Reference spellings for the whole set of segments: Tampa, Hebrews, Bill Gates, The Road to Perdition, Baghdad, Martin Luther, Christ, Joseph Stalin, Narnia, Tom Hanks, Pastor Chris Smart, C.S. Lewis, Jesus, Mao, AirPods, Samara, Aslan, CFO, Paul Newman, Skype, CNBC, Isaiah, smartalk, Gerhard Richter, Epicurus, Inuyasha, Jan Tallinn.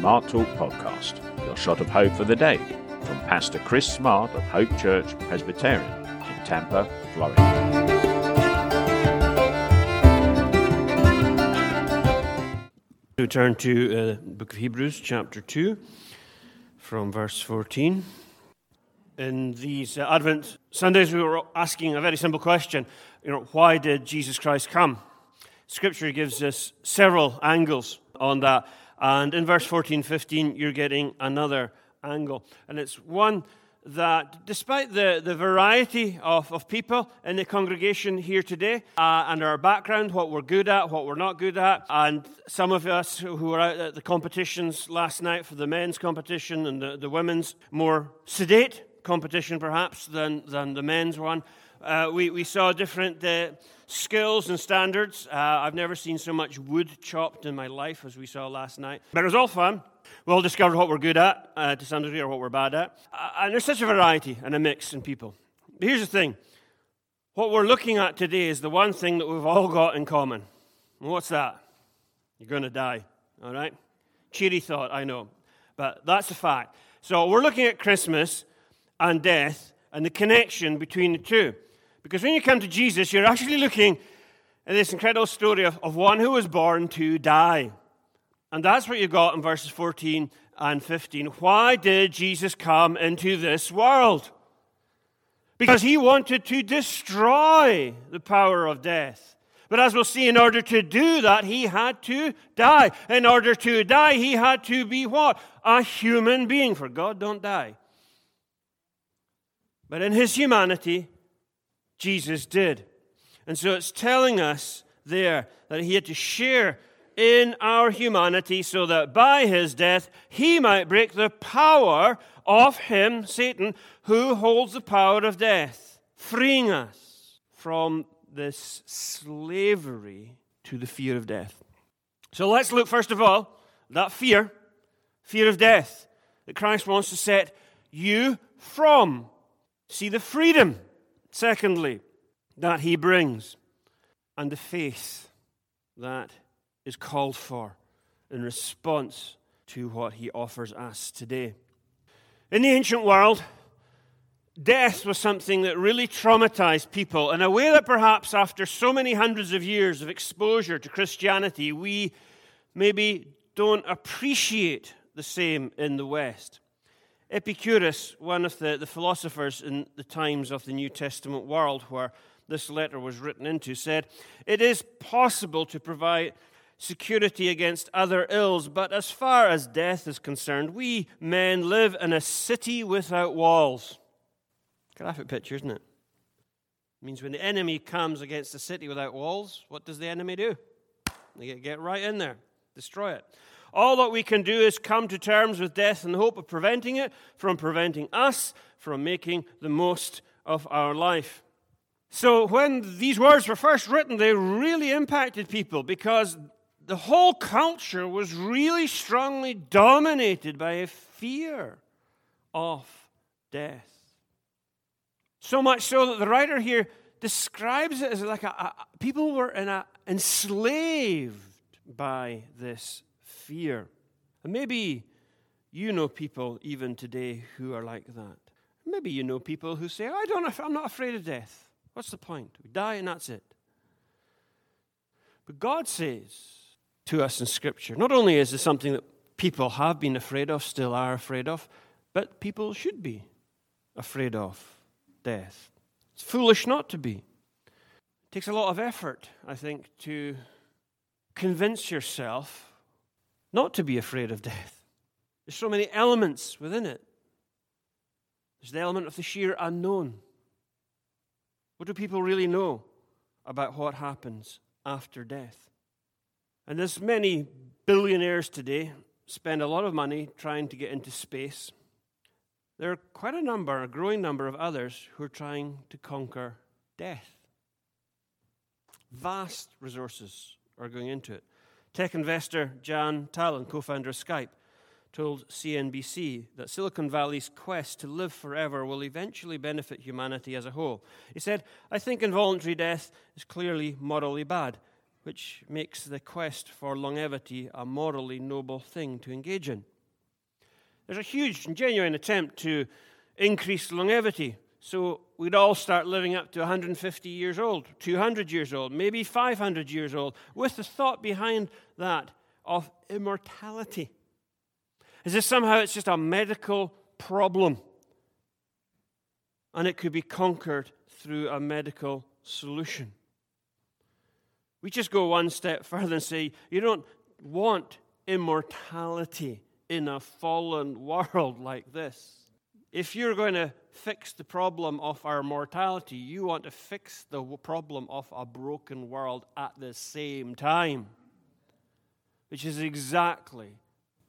Smart Talk podcast, your shot of hope for the day, from Pastor Chris Smart of Hope Church Presbyterian in Tampa, Florida. We turn to the book of Hebrews, chapter 2, from verse 14. In these Advent Sundays, we were asking a very simple question. Why did Jesus Christ come? Scripture gives us several angles on that. And in verse 14, 15, you're getting another angle. And it's one that, despite the variety of people in the congregation here today and our background, what we're good at, what we're not good at, and some of us who were out at the competitions last night for the men's competition and the women's, more sedate competition perhaps than the men's one, we saw different skills and standards. I've never seen so much wood chopped in my life as we saw last night. But it was all fun. We all discovered what we're good at to some degree or what we're bad at. And there's such a variety and a mix in people. But here's the thing. What we're looking at today is the one thing that we've all got in common. And what's that? You're going to die, all right? Cheery thought, I know. But that's a fact. So we're looking at Christmas and death and the connection between the two. Because when you come to Jesus, you're actually looking at this incredible story of one who was born to die. And that's what you got in verses 14 and 15. Why did Jesus come into this world? Because he wanted to destroy the power of death. But as we'll see, in order to do that, he had to die. In order to die, he had to be what? A human being, for God don't die. But in his humanity, Jesus did. And so it's telling us there that he had to share in our humanity so that by his death he might break the power of him, Satan, who holds the power of death, freeing us from this slavery to the fear of death. So let's look first of all at that fear of death, that Christ wants to set you from. See the freedom. Secondly, that he brings, and the faith that is called for in response to what he offers us today. In the ancient world, death was something that really traumatized people in a way that perhaps after so many hundreds of years of exposure to Christianity, we maybe don't appreciate the same in the West. Epicurus, one of the philosophers in the times of the New Testament world where this letter was written into, said, "It is possible to provide security against other ills, but as far as death is concerned, we men live in a city without walls." Graphic picture, isn't it? It means when the enemy comes against a city without walls, what does the enemy do? They get right in there, destroy it. All that we can do is come to terms with death in the hope of preventing it from preventing us from making the most of our life. So when these words were first written, they really impacted people because the whole culture was really strongly dominated by a fear of death. So much so that the writer here describes it as like people were enslaved by this fear. And maybe you know people even today who are like that. Maybe you know people who say, I'm not afraid of death. What's the point? We die and that's it. But God says to us in Scripture, not only is this something that people have been afraid of, still are afraid of, but people should be afraid of death. It's foolish not to be. It takes a lot of effort, I think, to convince yourself not to be afraid of death. There's so many elements within it. There's the element of the sheer unknown. What do people really know about what happens after death? And there's many billionaires today spend a lot of money trying to get into space. There are quite a growing number of others who are trying to conquer death. Vast resources are going into it. Tech investor Jan Tallinn, co-founder of Skype, told CNBC that Silicon Valley's quest to live forever will eventually benefit humanity as a whole. He said, "I think involuntary death is clearly morally bad. which makes the quest for longevity a morally noble thing to engage in. There's a huge and genuine attempt to increase longevity, so we'd all start living up to 150 years old, 200 years old, maybe 500 years old, with the thought behind that of immortality. As if somehow it's just a medical problem, and it could be conquered through a medical solution. We just go one step further and say, you don't want immortality in a fallen world like this. If you're going to fix the problem of our mortality, you want to fix the problem of a broken world at the same time, which is exactly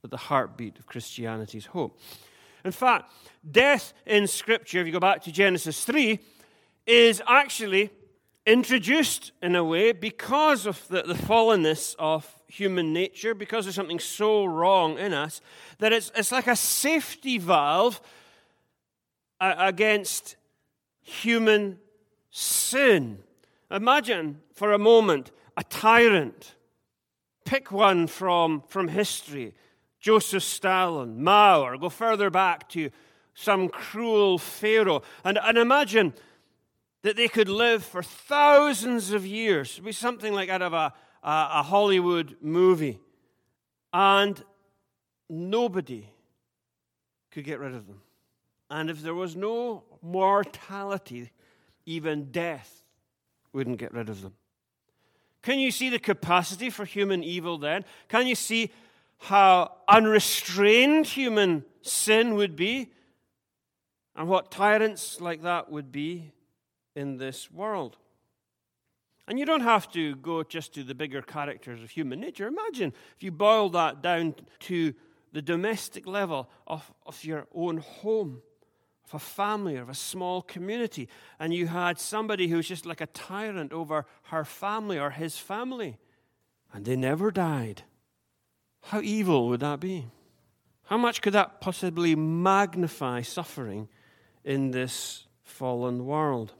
the heartbeat of Christianity's hope. In fact, death in Scripture, if you go back to Genesis 3, is actually introduced in a way because of the fallenness of human nature, because there's something so wrong in us, that it's like a safety valve against human sin. Imagine for a moment a tyrant. Pick one from history. Joseph Stalin, Mao, or go further back to some cruel pharaoh. And imagine that they could live for thousands of years. It would be something like out of a Hollywood movie. And nobody could get rid of them. And if there was no mortality, even death wouldn't get rid of them. Can you see the capacity for human evil then? Can you see how unrestrained human sin would be, and what tyrants like that would be in this world? And you don't have to go just to the bigger characters of human nature. Imagine if you boil that down to the domestic level of your own home, of a family, of a small community, and you had somebody who's just like a tyrant over her family or his family, and they never died. How evil would that be? How much could that possibly magnify suffering in this fallen world?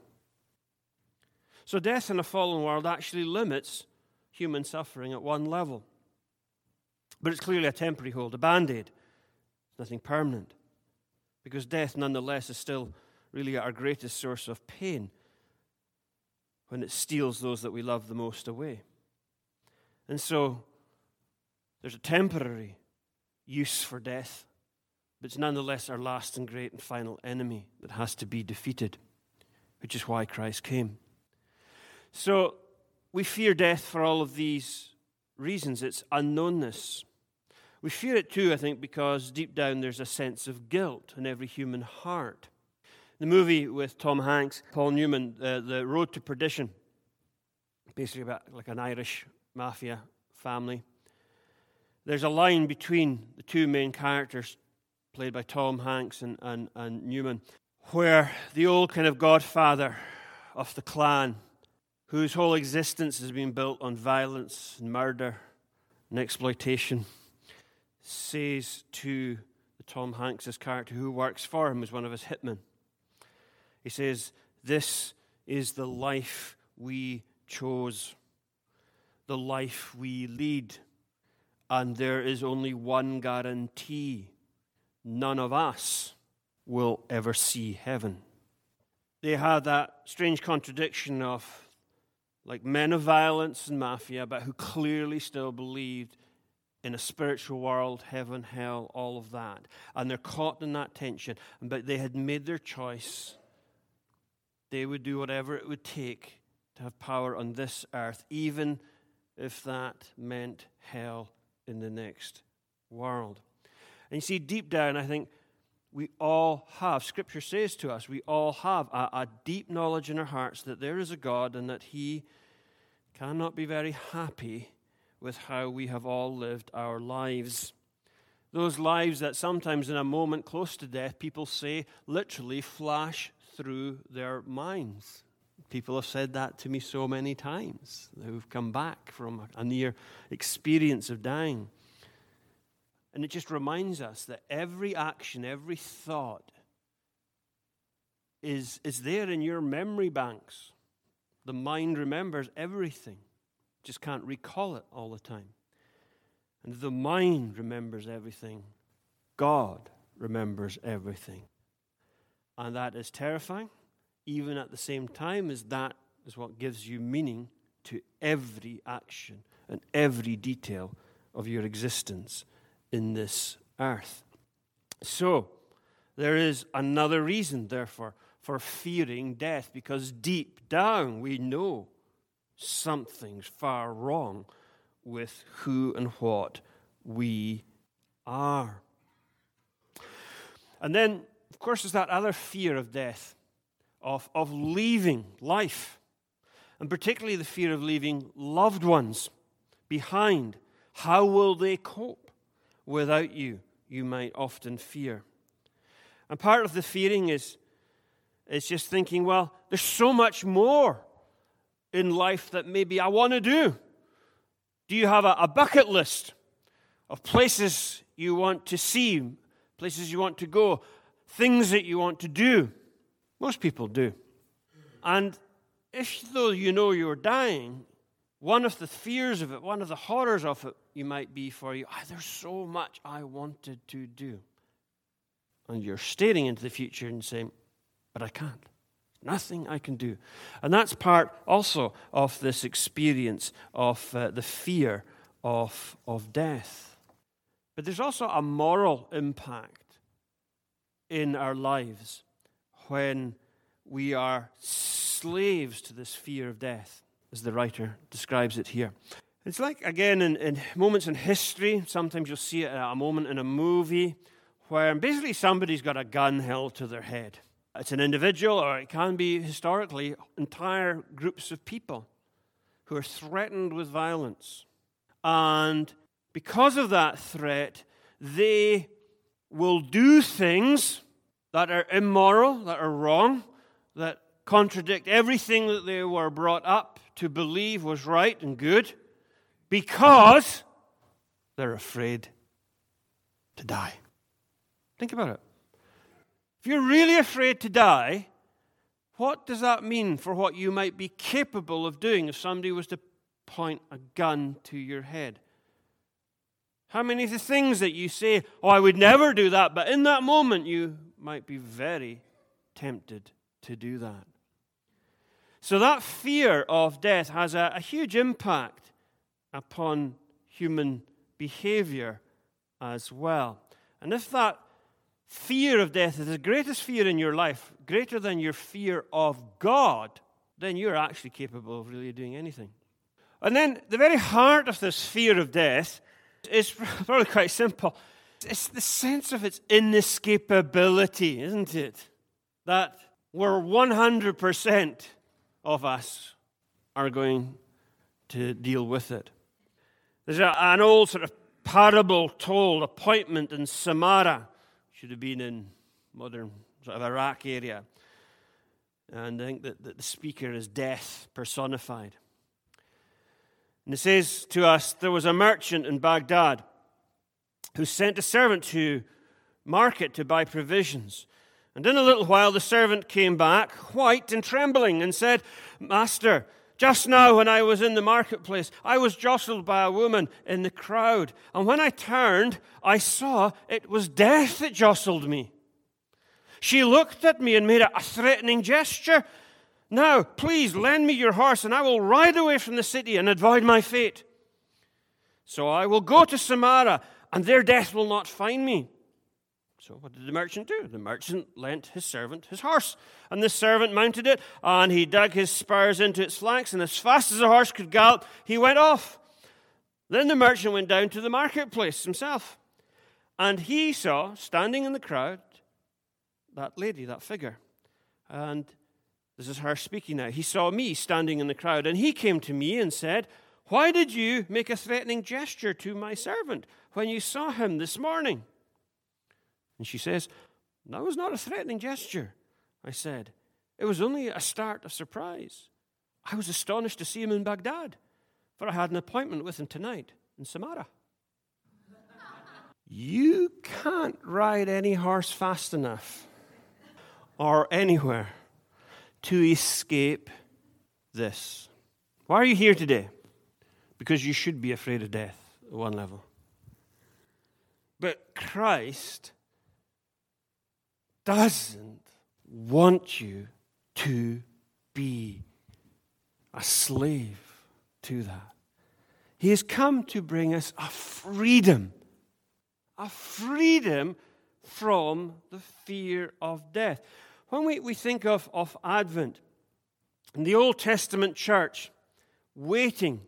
So death in a fallen world actually limits human suffering at one level. But it's clearly a temporary hold, a band-aid, nothing permanent. Because death, nonetheless, is still really our greatest source of pain when it steals those that we love the most away. And so there's a temporary use for death, but it's nonetheless our last and great and final enemy that has to be defeated, which is why Christ came. So we fear death for all of these reasons. It's unknownness. We fear it too, I think, because deep down there's a sense of guilt in every human heart. The movie with Tom Hanks, Paul Newman, The Road to Perdition, basically about like an Irish mafia family. There's a line between the two main characters, played by Tom Hanks and Newman, where the old kind of godfather of the clan, whose whole existence has been built on violence and murder and exploitation, says to the Tom Hanks' character who works for him as one of his hitmen, he says, "This is the life we chose, the life we lead. And there is only one guarantee. None of us will ever see heaven." They had that strange contradiction of like men of violence and mafia, but who clearly still believed in a spiritual world, heaven, hell, all of that. And they're caught in that tension. But they had made their choice. They would do whatever it would take to have power on this earth, even if that meant hell in the next world. And you see, deep down, I think we all have, Scripture says to us, we all have a deep knowledge in our hearts that there is a God and that He cannot be very happy with how we have all lived our lives. Those lives that sometimes in a moment close to death, people say literally flash through their minds. People have said that to me so many times. They've come back from a near experience of dying. And it just reminds us that every action, every thought is there in your memory banks. The mind remembers everything. just can't recall it all the time. And the mind remembers everything. God remembers everything. And that is terrifying, even at the same time as that is what gives you meaning to every action and every detail of your existence in this earth. So, there is another reason, therefore, for fearing death, because deep down we know something's far wrong with who and what we are. And then, of course, there's that other fear of death, of leaving life, and particularly the fear of leaving loved ones behind. How will they cope without you? You might often fear. And part of the fearing is just thinking, well, there's so much more in life that maybe I want to do. Do you have a bucket list of places you want to see, places you want to go, things that you want to do? Most people do. And if though you know you're dying, one of the fears of it, one of the horrors of it, you might be for you, there's so much I wanted to do. And you're staring into the future and saying, but I can't. Nothing I can do. And that's part also of this experience of the fear of death. But there's also a moral impact in our lives when we are slaves to this fear of death, as the writer describes it here. It's like, again, in moments in history, sometimes you'll see a moment in a movie where basically somebody's got a gun held to their head. It's an individual, or it can be historically entire groups of people who are threatened with violence. And because of that threat, they will do things that are immoral, that are wrong, that contradict everything that they were brought up to believe was right and good, because they're afraid to die. Think about it. If you're really afraid to die, what does that mean for what you might be capable of doing if somebody was to point a gun to your head? How many of the things that you say, I would never do that, but in that moment you might be very tempted to do that. So that fear of death has a huge impact upon human behavior as well. And if that fear of death is the greatest fear in your life, greater than your fear of God, then you're actually capable of really doing anything. And then the very heart of this fear of death is probably quite simple. It's the sense of its inescapability, isn't it? That we're 100% of us are going to deal with it. There's an old sort of parable told, appointment in Samara. Should have been in modern sort of Iraq area. And I think that the speaker is death personified. And it says to us, there was a merchant in Baghdad who sent a servant to market to buy provisions. And in a little while, the servant came back, white and trembling, and said, Master, just now when I was in the marketplace, I was jostled by a woman in the crowd. And when I turned, I saw it was death that jostled me. She looked at me and made a threatening gesture. Now, please lend me your horse, and I will ride away from the city and avoid my fate. So I will go to Samara, and there death will not find me. So what did the merchant do? The merchant lent his servant his horse, and the servant mounted it, and he dug his spurs into its flanks, and as fast as the horse could gallop, he went off. Then the merchant went down to the marketplace himself, and he saw, standing in the crowd, that lady, that figure. And this is her speaking now. He saw me standing in the crowd, and he came to me and said, Why did you make a threatening gesture to my servant when you saw him this morning? And she says, That was not a threatening gesture, I said. It was only a start of surprise. I was astonished to see him in Baghdad, for I had an appointment with him tonight in Samara. You can't ride any horse fast enough or anywhere to escape this. Why are you here today? because you should be afraid of death at one level. But Christ doesn't want you to be a slave to that. He has come to bring us a freedom from the fear of death. When we think of Advent, in the Old Testament church, waiting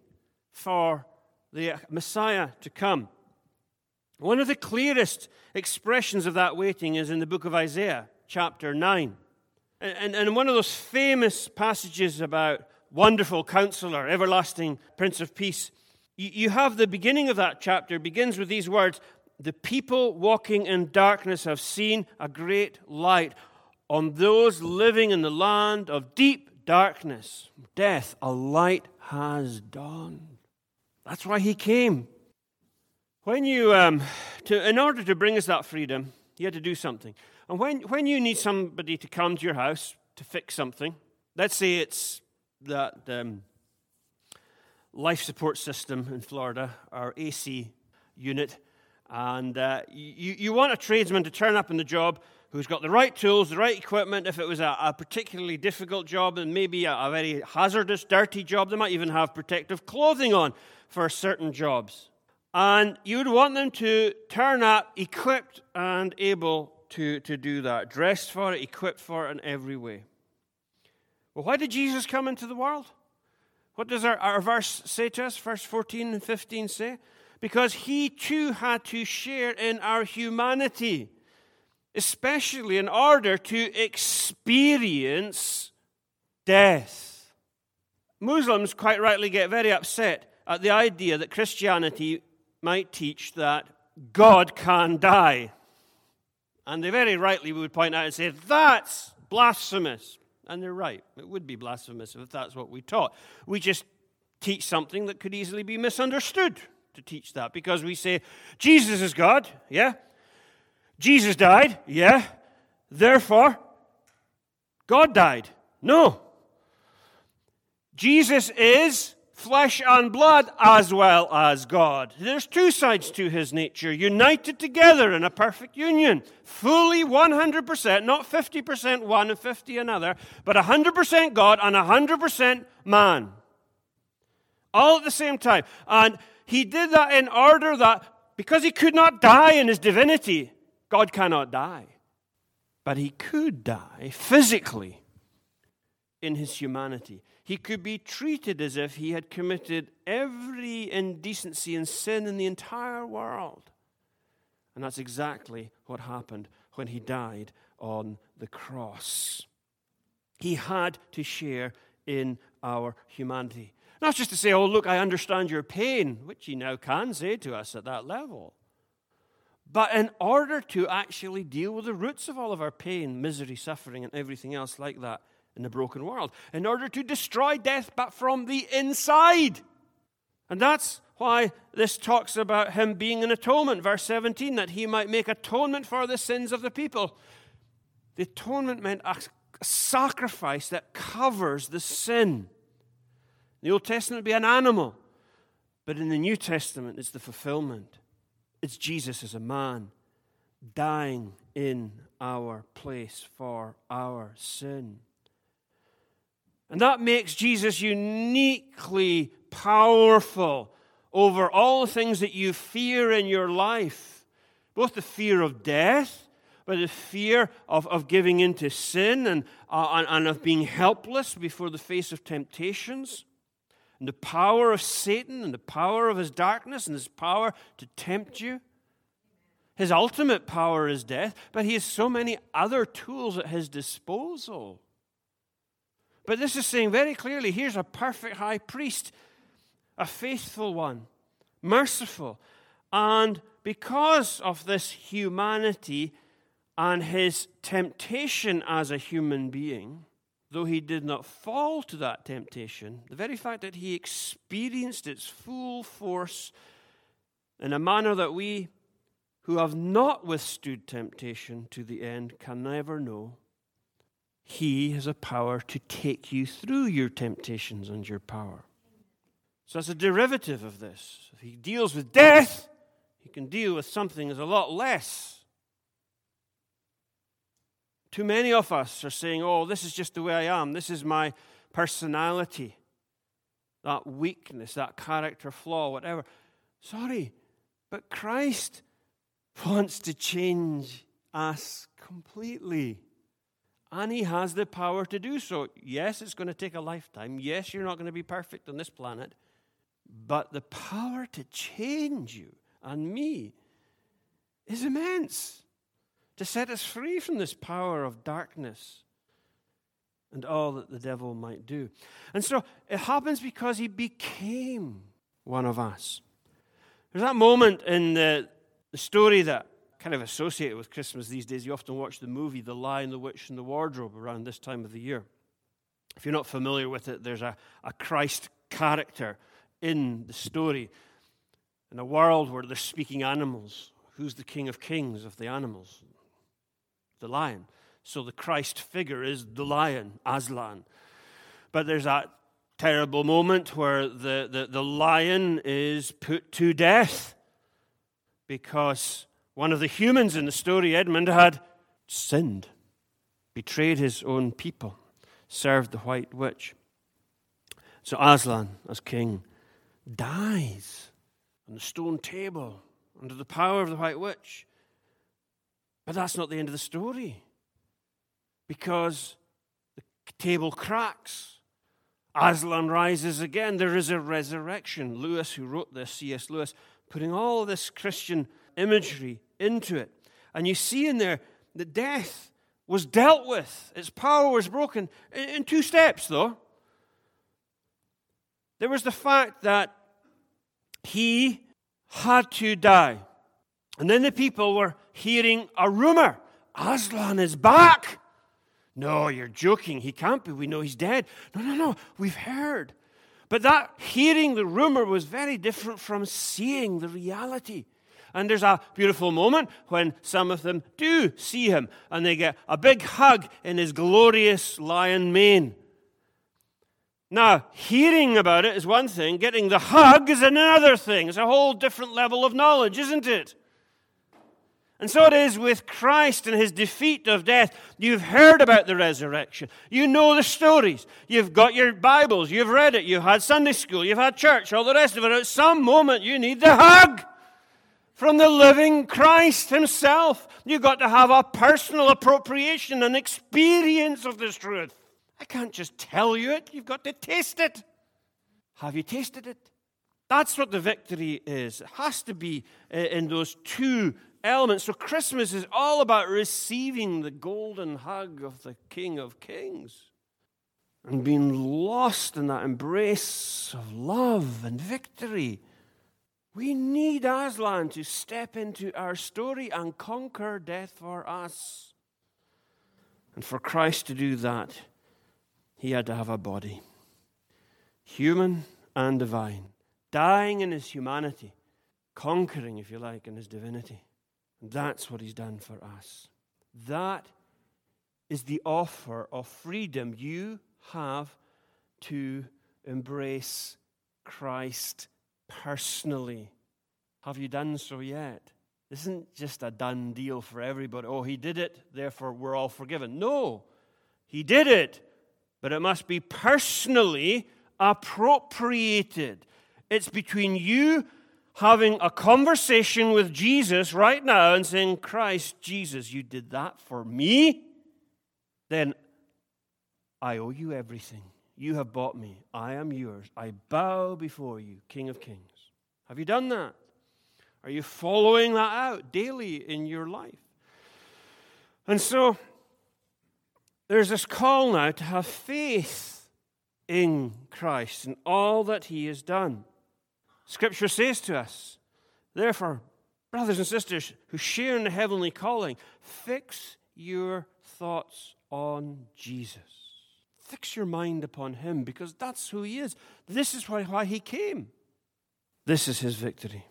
for the Messiah to come, one of the clearest expressions of that waiting is in the book of Isaiah, chapter 9. And one of those famous passages about wonderful counselor, everlasting Prince of Peace, you have the beginning of that chapter begins with these words, "The people walking in darkness have seen a great light. On those living in the land of deep darkness, death, a light has dawned." That's why he came. When you in order to bring us that freedom, he had to do something. And when you need somebody to come to your house to fix something, let's say it's that life support system in Florida, our AC unit, and you want a tradesman to turn up on the job who's got the right tools, the right equipment. If it was a particularly difficult job and maybe a very hazardous, dirty job, they might even have protective clothing on for certain jobs. And you would want them to turn up equipped and able to do that, dressed for it, equipped for it in every way. Well, why did Jesus come into the world? What does our verse say to us? Verse 14 and 15 say, because he too had to share in our humanity, especially in order to experience death. Muslims quite rightly get very upset at the idea that Christianity might teach that God can die. And they very rightly would point out and say, that's blasphemous. And they're right. It would be blasphemous if that's what we taught. We just teach something that could easily be misunderstood to teach that, because we say, Jesus is God, yeah? Jesus died, yeah? Therefore, God died. No. Jesus is flesh and blood as well as God. There's two sides to his nature, united together in a perfect union, fully 100%, not 50% one and 50 another, but 100% God and 100% man. All at the same time. And he did that in order that, because he could not die in his divinity, God cannot die, but he could die physically in his humanity. He could be treated as if he had committed every indecency and sin in the entire world. And that's exactly what happened when he died on the cross. He had to share in our humanity. Not just to say, oh, look, I understand your pain, which he now can say to us at that level. But in order to actually deal with the roots of all of our pain, misery, suffering, and everything else like that in the broken world, in order to destroy death, but from the inside. And that's why this talks about him being an atonement, verse 17, that he might make atonement for the sins of the people. The atonement meant a sacrifice that covers the sin. In the Old Testament, it would be an animal, but in the New Testament, it's the fulfillment. It's Jesus as a man dying in our place for our sin. And that makes Jesus uniquely powerful over all the things that you fear in your life, both the fear of death, but the fear of giving in to sin and of being helpless before the face of temptations, and the power of Satan and the power of his darkness and his power to tempt you. His ultimate power is death, but he has so many other tools at his disposal. But this is saying very clearly, here's a perfect high priest, a faithful one, merciful. And because of this humanity and his temptation as a human being, though he did not fall to that temptation, the very fact that he experienced its full force in a manner that we who have not withstood temptation to the end can never know, he has a power to take you through your temptations and your power. So that's a derivative of this. If he deals with death, he can deal with something that's a lot less. Too many of us are saying, oh, this is just the way I am. This is my personality, that weakness, that character flaw, whatever. Sorry, but Christ wants to change us completely. And he has the power to do so. Yes, it's going to take a lifetime. Yes, you're not going to be perfect on this planet. But the power to change you and me is immense. To set us free from this power of darkness and all that the devil might do. And so it happens because he became one of us. There's that moment in the story that kind of associated with Christmas these days. You often watch the movie The Lion, the Witch, and the Wardrobe around this time of the year. If you're not familiar with it, there's a Christ character in the story. In a world where there's speaking animals, who's the king of kings of the animals? The lion. So the Christ figure is the lion, Aslan. But there's that terrible moment where the lion is put to death because one of the humans in the story, Edmund, had sinned, betrayed his own people, served the white witch. So Aslan, as king, dies on the stone table under the power of the white witch. But that's not the end of the story, because the table cracks. Aslan rises again. There is a resurrection. Lewis, who wrote this, C.S. Lewis, putting all this Christian imagery into it. And you see in there that death was dealt with. Its power was broken in two steps, though. There was the fact that he had to die. And then the people were hearing a rumor. Aslan is back. No, you're joking. He can't be. We know he's dead. No. We've heard. But that hearing the rumor was very different from seeing the reality. And there's a beautiful moment when some of them do see him, and they get a big hug in his glorious lion mane. Now, hearing about it is one thing. Getting the hug is another thing. It's a whole different level of knowledge, isn't it? And so it is with Christ and his defeat of death. You've heard about the resurrection. You know the stories. You've got your Bibles. You've read it. You've had Sunday school. You've had church, all the rest of it. At some moment, you need the hug from the living Christ himself. You've got to have a personal appropriation and experience of this truth. I can't just tell you it. You've got to taste it. Have you tasted it? That's what the victory is. It has to be in those two elements. So Christmas is all about receiving the golden hug of the King of Kings and being lost in that embrace of love and victory. We need Aslan to step into our story and conquer death for us. And for Christ to do that, he had to have a body, human and divine, dying in his humanity, conquering, if you like, in his divinity. And that's what he's done for us. That is the offer of freedom. You have to embrace Christ personally. Have you done so yet? This isn't just a done deal for everybody. Oh, he did it, therefore we're all forgiven. No, he did it, but it must be personally appropriated. It's between you having a conversation with Jesus right now and saying, Christ Jesus, you did that for me, then I owe you everything. You have bought me. I am yours. I bow before you, King of Kings. Have you done that? Are you following that out daily in your life? And so there's this call now to have faith in Christ and all that he has done. Scripture says to us, therefore, brothers and sisters who share in the heavenly calling, fix your thoughts on Jesus. Fix your mind upon him, because that's who he is. This is why he came. This is his victory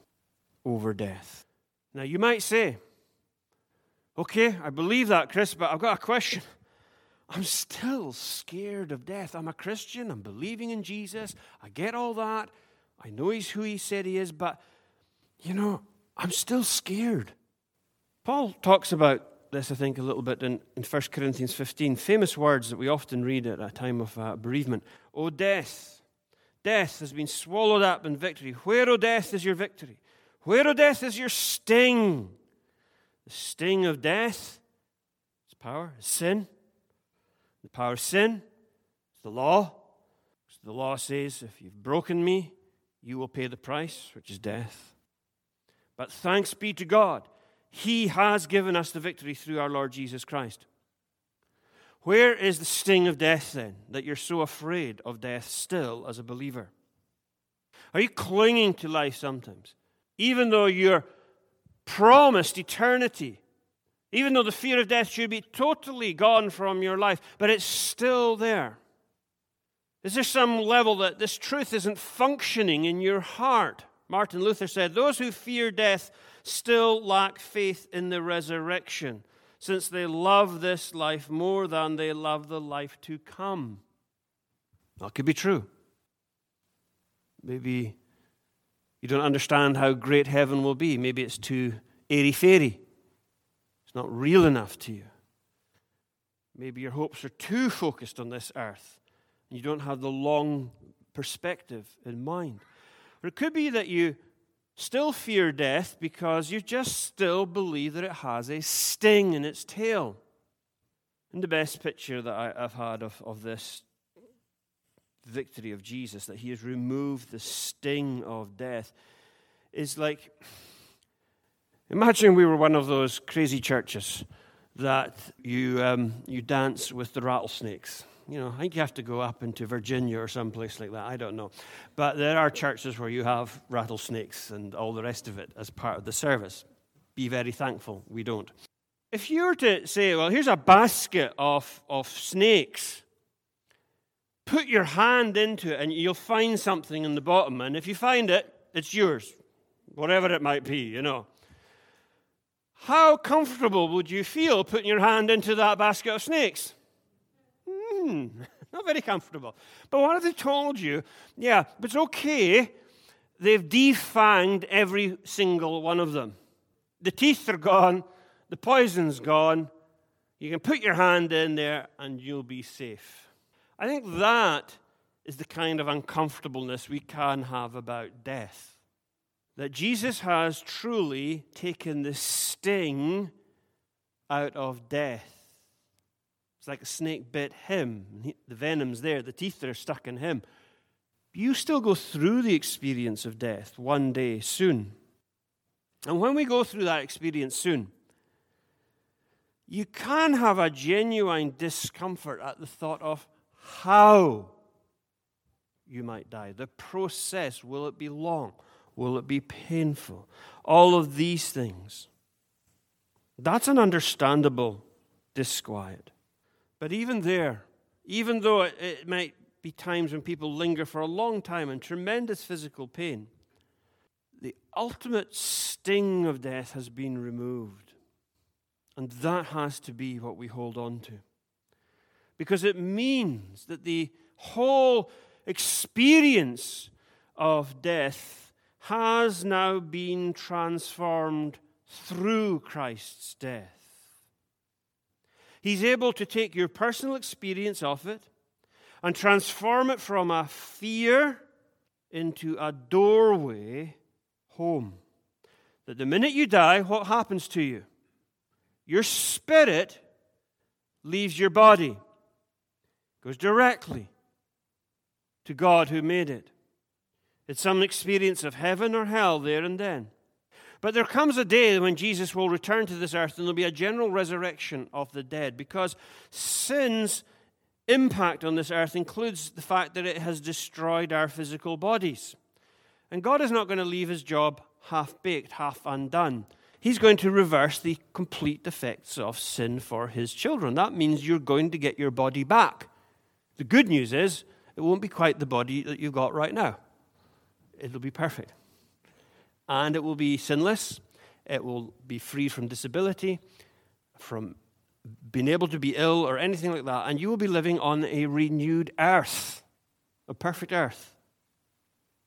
over death. Now, you might say, okay, I believe that, Chris, but I've got a question. I'm still scared of death. I'm a Christian. I'm believing in Jesus. I get all that. I know he's who he said he is, but, you know, I'm still scared. Paul talks about this, I think, a little bit in 1 Corinthians 15, famous words that we often read at a time of bereavement. O death, death has been swallowed up in victory. Where, O death, is your victory? Where, O death, is your sting? The sting of death, its power, is sin. The power of sin is the law. So the law says, if you've broken me, you will pay the price, which is death. But thanks be to God, He has given us the victory through our Lord Jesus Christ. Where is the sting of death then, that you're so afraid of death still as a believer? Are you clinging to life sometimes? Even though you're promised eternity, even though the fear of death should be totally gone from your life, but it's still there. Is there some level that this truth isn't functioning in your heart? Martin Luther said, those who fear death still lack faith in the resurrection, since they love this life more than they love the life to come. That could be true. Maybe you don't understand how great heaven will be. Maybe it's too airy-fairy. It's not real enough to you. Maybe your hopes are too focused on this earth. You don't have the long perspective in mind. Or it could be that you still fear death because you just still believe that it has a sting in its tail. And the best picture that I've had of this victory of Jesus, that he has removed the sting of death, is like, imagine we were one of those crazy churches that you dance with the rattlesnakes. You know, I think you have to go up into Virginia or someplace like that. I don't know. But there are churches where you have rattlesnakes and all the rest of it as part of the service. Be very thankful we don't. If you were to say, well, here's a basket of snakes, put your hand into it and you'll find something in the bottom. And if you find it, it's yours, whatever it might be, you know. How comfortable would you feel putting your hand into that basket of snakes? Not very comfortable. But what have they told you? Yeah, but it's okay. They've defanged every single one of them. The teeth are gone. The poison's gone. You can put your hand in there and you'll be safe. I think that is the kind of uncomfortableness we can have about death. That Jesus has truly taken the sting out of death. It's like a snake bit him. The venom's there. The teeth are stuck in him. You still go through the experience of death one day soon. And when we go through that experience soon, you can have a genuine discomfort at the thought of how you might die. The process, will it be long? Will it be painful? All of these things. That's an understandable disquiet. But even there, even though it might be times when people linger for a long time in tremendous physical pain, the ultimate sting of death has been removed. And that has to be what we hold on to. Because it means that the whole experience of death has now been transformed through Christ's death. He's able to take your personal experience of it and transform it from a fear into a doorway home. That the minute you die, what happens to you? Your spirit leaves your body, goes directly to God who made it. It's some experience of heaven or hell there and then. But there comes a day when Jesus will return to this earth and there'll be a general resurrection of the dead, because sin's impact on this earth includes the fact that it has destroyed our physical bodies. And God is not going to leave his job half-baked, half-undone. He's going to reverse the complete effects of sin for his children. That means you're going to get your body back. The good news is it won't be quite the body that you've got right now. It'll be perfect. And it will be sinless, it will be free from disability, from being able to be ill or anything like that, and you will be living on a renewed earth, a perfect earth.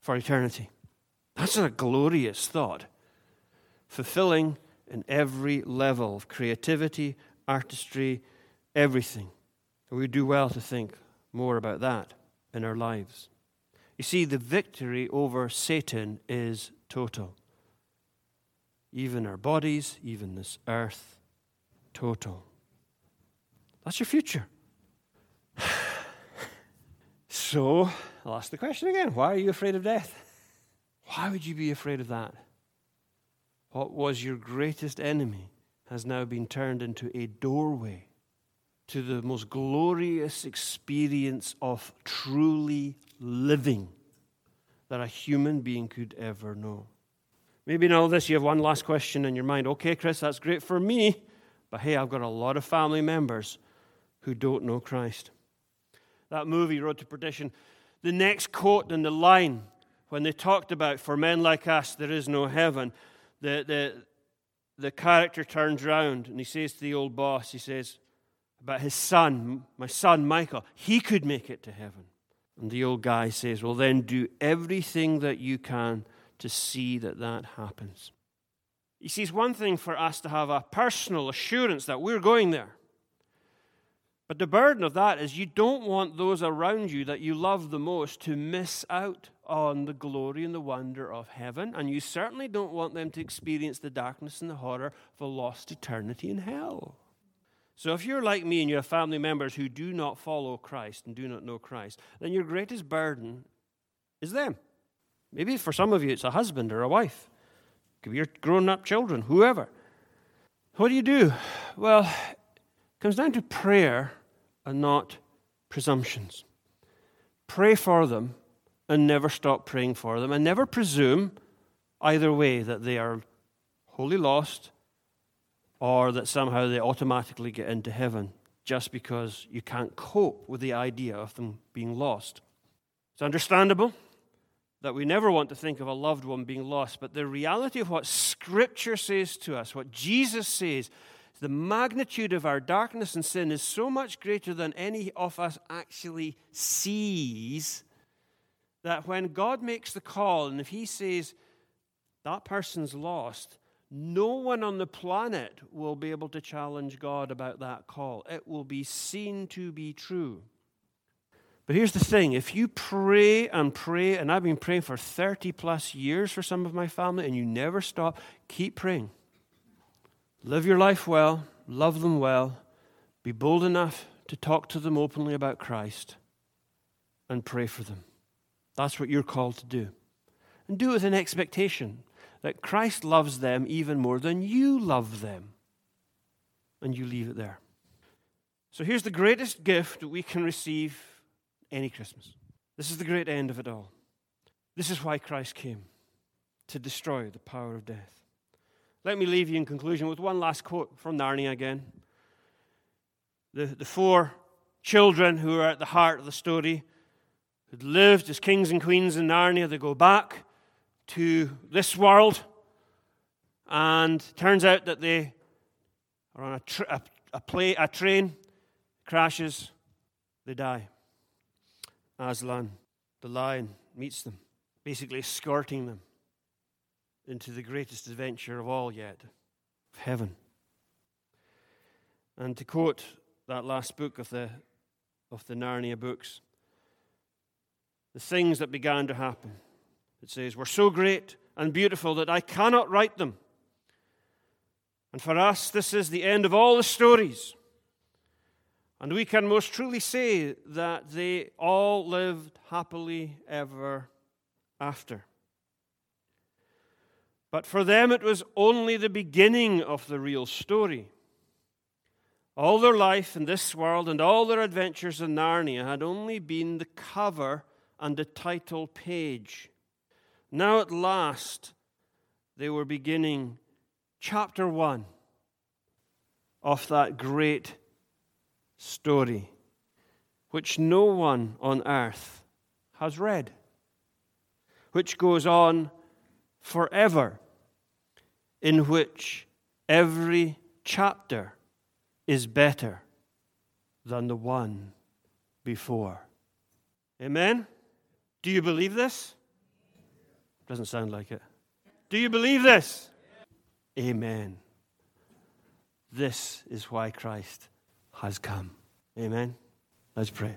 for eternity. That's a glorious thought. Fulfilling in every level of creativity, artistry, everything. We do well to think more about that in our lives. You see, the victory over Satan is total. Even our bodies, even this earth, total. That's your future. So, I'll ask the question again. Why are you afraid of death? Why would you be afraid of that? What was your greatest enemy has now been turned into a doorway to the most glorious experience of truly living that a human being could ever know. Maybe in all this you have one last question in your mind. Okay, Chris, that's great for me, but hey, I've got a lot of family members who don't know Christ. That movie, Road to Perdition, the next quote in the line when they talked about, for men like us, there is no heaven, the character turns around and he says to the old boss, he says, about his son, my son Michael, he could make it to heaven. And the old guy says, well, then do everything that you can to see that that happens. You see, it's one thing for us to have a personal assurance that we're going there. But the burden of that is you don't want those around you that you love the most to miss out on the glory and the wonder of heaven, and you certainly don't want them to experience the darkness and the horror of a lost eternity in hell. So if you're like me and you have family members who do not follow Christ and do not know Christ, then your greatest burden is them. Maybe for some of you it's a husband or a wife. It could be your grown-up children, whoever. What do you do? Well, it comes down to prayer and not presumptions. Pray for them and never stop praying for them and never presume either way that they are wholly lost or that somehow they automatically get into heaven just because you can't cope with the idea of them being lost. It's understandable that we never want to think of a loved one being lost, but the reality of what Scripture says to us, what Jesus says, the magnitude of our darkness and sin is so much greater than any of us actually sees, that when God makes the call, and if he says, that person's lost, no one on the planet will be able to challenge God about that call. It will be seen to be true. But here's the thing. If you pray and pray, and I've been praying for 30 plus years for some of my family, and you never stop, keep praying. Live your life well, love them well, be bold enough to talk to them openly about Christ, and pray for them. That's what you're called to do. And do it with an expectation that Christ loves them even more than you love them. And you leave it there. So here's the greatest gift that we can receive any Christmas. This is the great end of it all. This is why Christ came, to destroy the power of death. Let me leave you in conclusion with one last quote from Narnia again. The four children who are at the heart of the story, who'd lived as kings and queens in Narnia, they go back to this world, and turns out that they are on a train, crashes, they die. Aslan, the lion, meets them, basically escorting them into the greatest adventure of all yet, of heaven. And to quote that last book of the Narnia books, the things that began to happen, it says, were so great and beautiful that I cannot write them. And for us, this is the end of all the stories. And we can most truly say that they all lived happily ever after. But for them, it was only the beginning of the real story. All their life in this world and all their adventures in Narnia had only been the cover and the title page. Now at last, they were beginning chapter 1 of that great story, which no one on earth has read, which goes on forever, in which every chapter is better than the one before. Amen? Do you believe this? Doesn't sound like it. Do you believe this? Yeah. Amen. This is why Christ has come. Amen. Let's pray.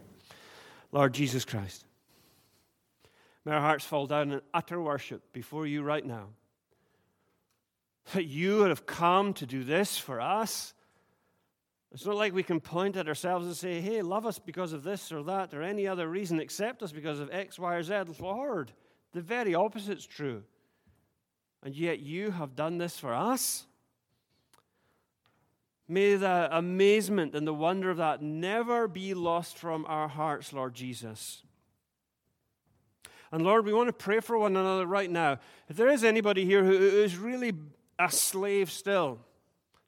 Lord Jesus Christ, may our hearts fall down in utter worship before you right now. That you have come to do this for us. It's not like we can point at ourselves and say, hey, love us because of this or that or any other reason, accept us because of X, Y, or Z. Lord, the very opposite's true. And yet you have done this for us. May the amazement and the wonder of that never be lost from our hearts, Lord Jesus. And Lord, we want to pray for one another right now. If there is anybody here who is really a slave still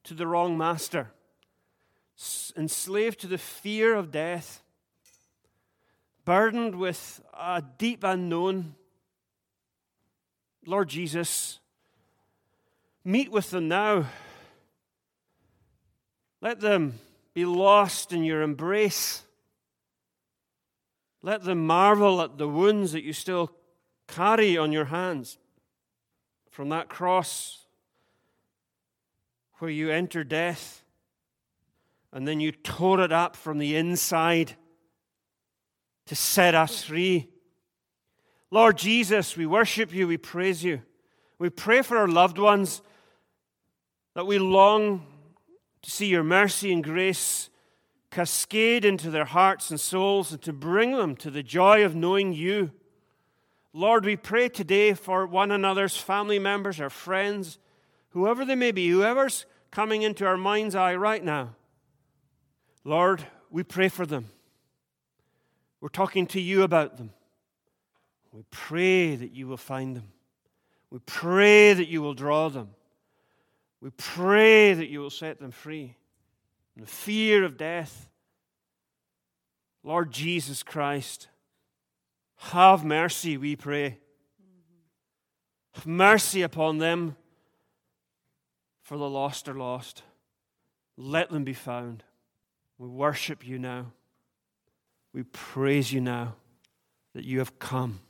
to the wrong master, enslaved to the fear of death, burdened with a deep unknown, Lord Jesus, meet with them now. Let them be lost in your embrace. Let them marvel at the wounds that you still carry on your hands from that cross where you enter death and then you tore it up from the inside to set us free. Lord Jesus, we worship you, we praise you. We pray for our loved ones that we long to see your mercy and grace cascade into their hearts and souls and to bring them to the joy of knowing you. Lord, we pray today for one another's family members, our friends, whoever they may be, whoever's coming into our mind's eye right now. Lord, we pray for them. We're talking to you about them. We pray that you will find them. We pray that you will draw them. We pray that you will set them free from the fear of death. Lord Jesus Christ, have mercy, we pray. Have mercy upon them, for the lost are lost. Let them be found. We worship you now. We praise you now that you have come,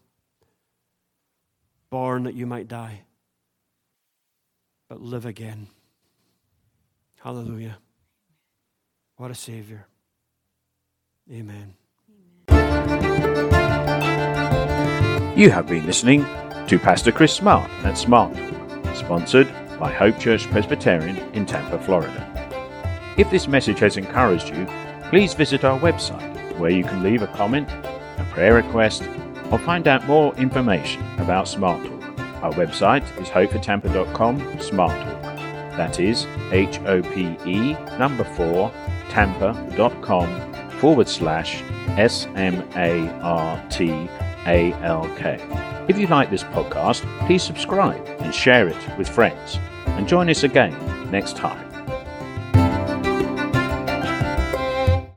born that you might die, but live again. Hallelujah. What a Savior. Amen. You have been listening to Pastor Chris Smart at Smart, sponsored by Hope Church Presbyterian in Tampa, Florida. If this message has encouraged you, please visit our website where you can leave a comment, a prayer request, or find out more information about Smart Talk. Our website is hopefortampa.com/smartalk. That is HOPE4Tampa.com/SMARTALK. If you like this podcast, please subscribe and share it with friends. And join us again next time.